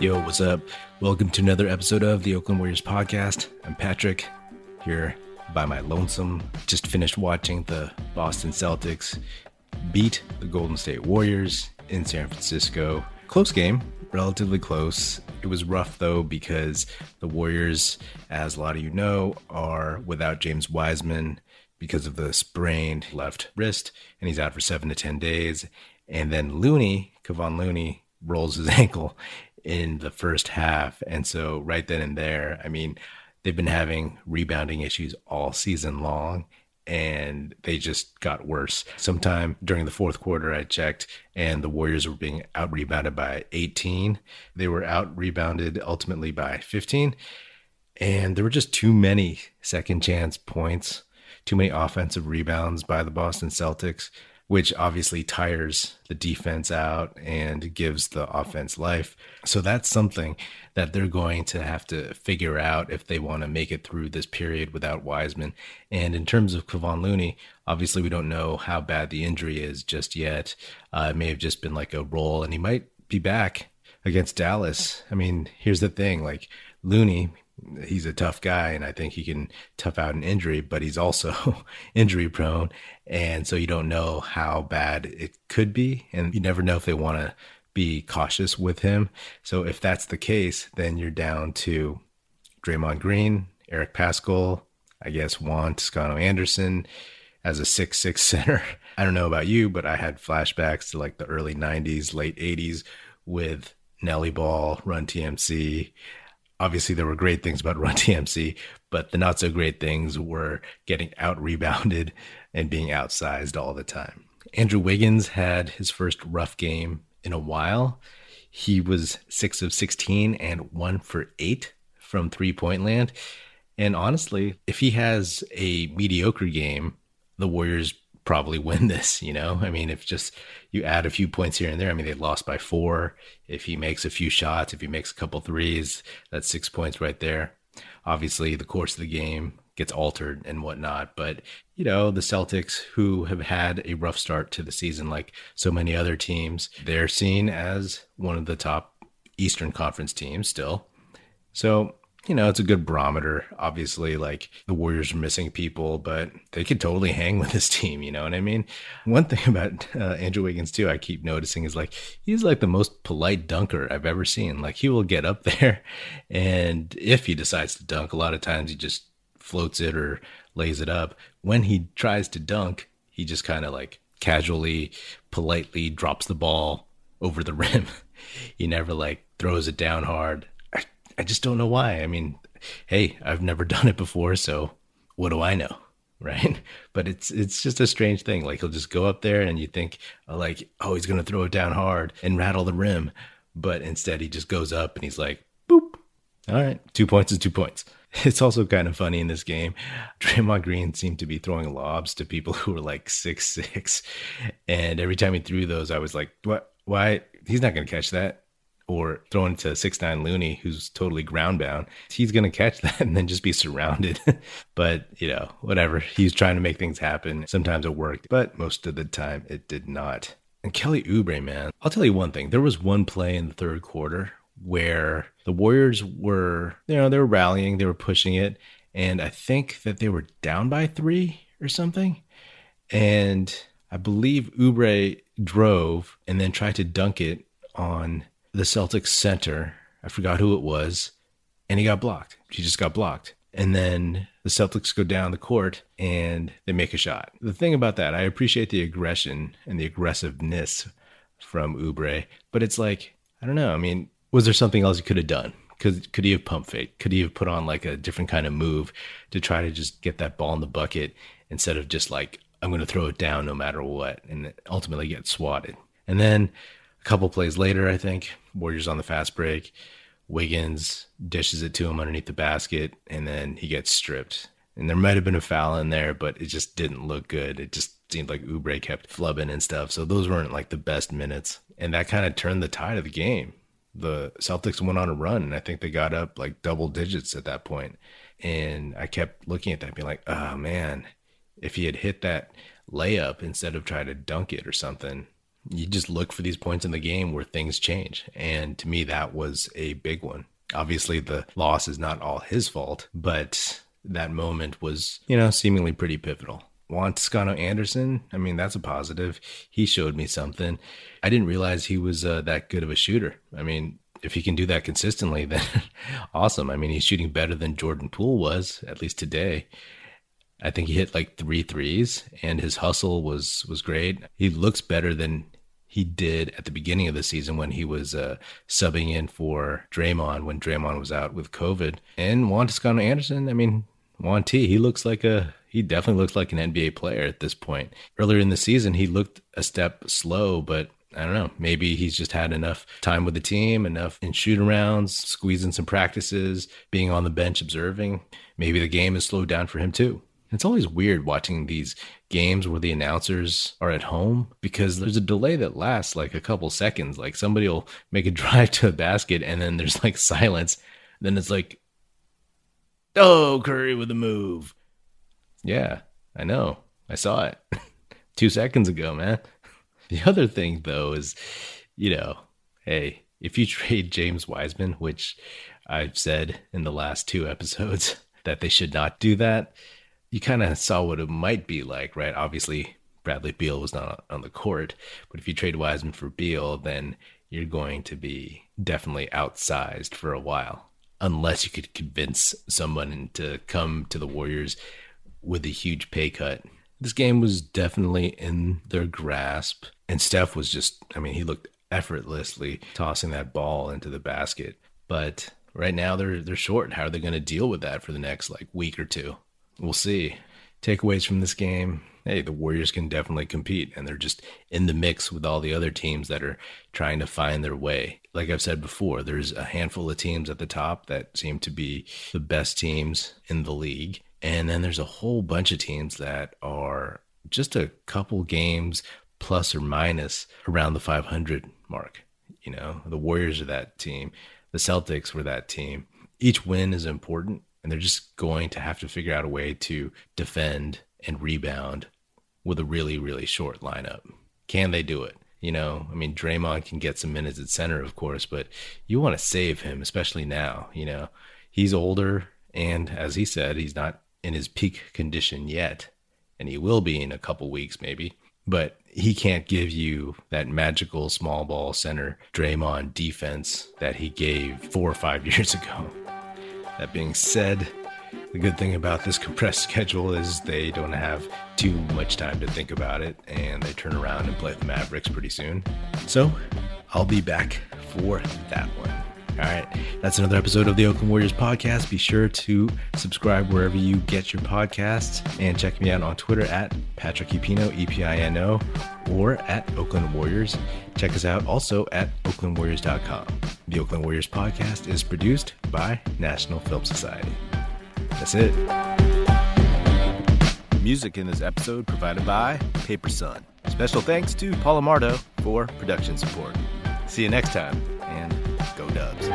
Yo, what's up? Welcome to another episode of the Oakland Warriors Podcast. I'm Patrick, here by my lonesome. Just finished watching the Boston Celtics beat the Golden State Warriors in San Francisco. Close game, relatively close. It was rough, though, because the Warriors, as a lot of you know, are without James Wiseman because of the sprained left wrist, and he's out for 7 to 10 days. And then Looney, Kevon Looney, rolls his ankle in the first half. And so right then and there, I mean, they've been having rebounding issues all season long, and they just got worse. Sometime during the fourth quarter, I checked, and the Warriors were being out-rebounded by 18. They were out-rebounded ultimately by 15. And there were just too many second-chance points, too many offensive rebounds by the Boston Celtics, which obviously tires the defense out and gives the offense life. So that's something that they're going to have to figure out if they want to make it through this period without Wiseman. And in terms of Kevon Looney, obviously we don't know how bad the injury is just yet. It may have just been like a roll, and he might be back against Dallas. I mean, here's the thing, like Looney, he's a tough guy, and I think he can tough out an injury, but he's also injury prone. And so you don't know how bad it could be. And you never know if they want to be cautious with him. So if that's the case, then you're down to Draymond Green, Eric Paschal, I guess Juan Toscano Anderson as a 6'6" center. I don't know about you, but I had flashbacks to like the early 90s, late 80s with Nelly Ball, Run TMC. Obviously, there were great things about Run TMC, but the not so great things were getting out rebounded and being outsized all the time. Andrew Wiggins had his first rough game in a while. He was 6 of 16 and 1 for 8 from three-point land. And honestly, if he has a mediocre game, the Warriors probably win this, you know? I mean, if just you add a few points here and there, I mean, they lost by 4. If he makes a few shots, if he makes a couple threes, that's 6 points right there. Obviously, the course of the game gets altered and whatnot, but, you know, the Celtics, who have had a rough start to the season like so many other teams, they're seen as one of the top Eastern Conference teams still. So, you know, it's a good barometer. Obviously, like, the Warriors are missing people, but they could totally hang with this team, you know what I mean? One thing about Andrew Wiggins, too, I keep noticing is, like, he's like the most polite dunker I've ever seen. Like, he will get up there, and if he decides to dunk, a lot of times he just floats it or lays it up. When he tries to dunk, he just kind of, like, casually, politely drops the ball over the rim. He never, like, throws it down hard. I just don't know why. I mean, hey, I've never done it before, so what do I know, right? But it's just a strange thing. Like, he'll just go up there and you think, like, oh, he's going to throw it down hard and rattle the rim. But instead, he just goes up and he's like, boop. All right, 2 points is 2 points. It's also kind of funny in this game. Draymond Green seemed to be throwing lobs to people who were like 6'6". And every time he threw those, I was like, what? Why? He's not going to catch that. Or thrown to 6'9 Looney, who's totally ground-bound. He's going to catch that and then just be surrounded. But, you know, whatever. He's trying to make things happen. Sometimes it worked, but most of the time it did not. And Kelly Oubre, man, I'll tell you one thing. There was one play in the third quarter where the Warriors were, you know, they were rallying, they were pushing it, and I think that they were down by 3 or something. And I believe Oubre drove and then tried to dunk it on the Celtics center. I forgot who it was, and he got blocked. He just got blocked. And then the Celtics go down the court and they make a shot. The thing about that, I appreciate the aggression and the aggressiveness from Oubre, but it's like, I don't know. I mean, was there something else he could have done? Could he have pump faked? Could he have put on like a different kind of move to try to just get that ball in the bucket instead of just like, I'm going to throw it down no matter what, and ultimately get swatted? And then a couple plays later, I think, Warriors on the fast break, Wiggins dishes it to him underneath the basket, and then he gets stripped. And there might have been a foul in there, but it just didn't look good. It just seemed like Oubre kept flubbing and stuff, so those weren't like the best minutes. And that kind of turned the tide of the game. The Celtics went on a run, and I think they got up like double digits at that point. And I kept looking at that being like, oh, man, if he had hit that layup instead of trying to dunk it or something, you just look for these points in the game where things change. And to me, that was a big one. Obviously, the loss is not all his fault, but that moment was, you know, seemingly pretty pivotal. Juan Toscano Anderson, I mean, that's a positive. He showed me something. I didn't realize he was that good of a shooter. I mean, if he can do that consistently, then awesome. I mean, he's shooting better than Jordan Poole was, at least today. I think he hit like 3 threes, and his hustle was great. He looks better than he did at the beginning of the season when he was subbing in for Draymond when Draymond was out with COVID. And Juan Toscano Anderson, I mean, Juan T, he definitely looks like an NBA player at this point. Earlier in the season, he looked a step slow, but I don't know, maybe he's just had enough time with the team, enough in shoot-arounds, squeezing some practices, being on the bench observing. Maybe the game has slowed down for him too. It's always weird watching these games where the announcers are at home because there's a delay that lasts like a couple seconds. Like somebody will make a drive to the basket and then there's like silence. Then it's like, oh, Curry with a move. Yeah, I know. I saw it 2 seconds ago, man. The other thing, though, is, you know, hey, if you trade James Wiseman, which I've said in the last 2 episodes that they should not do that, you kind of saw what it might be like, right? Obviously, Bradley Beal was not on the court, but if you trade Wiseman for Beal, then you're going to be definitely outsized for a while, unless you could convince someone to come to the Warriors with a huge pay cut. This game was definitely in their grasp, and Steph was just, I mean, he looked effortlessly tossing that ball into the basket, but right now they're short. How are they going to deal with that for the next like week or two? We'll see. Takeaways from this game. Hey, the Warriors can definitely compete, and they're just in the mix with all the other teams that are trying to find their way. Like I've said before, there's a handful of teams at the top that seem to be the best teams in the league. And then there's a whole bunch of teams that are just a couple games plus or minus around the 500 mark. You know, the Warriors are that team. The Celtics were that team. Each win is important. And they're just going to have to figure out a way to defend and rebound with a really, really short lineup. Can they do it? You know, I mean, Draymond can get some minutes at center, of course, but you want to save him, especially now. You know, he's older, and as he said, he's not in his peak condition yet, and he will be in a couple weeks maybe, but he can't give you that magical small ball center Draymond defense that he gave 4 or 5 years ago. That being said, the good thing about this compressed schedule is they don't have too much time to think about it, and they turn around and play the Mavericks pretty soon. So I'll be back for that one. All right, that's another episode of the Oakland Warriors Podcast. Be sure to subscribe wherever you get your podcasts, and check me out on Twitter at Patrick Epino, E-P-I-N-O, or at Oakland Warriors. Check us out also at OaklandWarriors.com. The Oakland Warriors Podcast is produced by National Film Society. That's it. Music in this episode provided by Paper Sun. Special thanks to Paul Amardo for production support. See you next time, and go Dubs.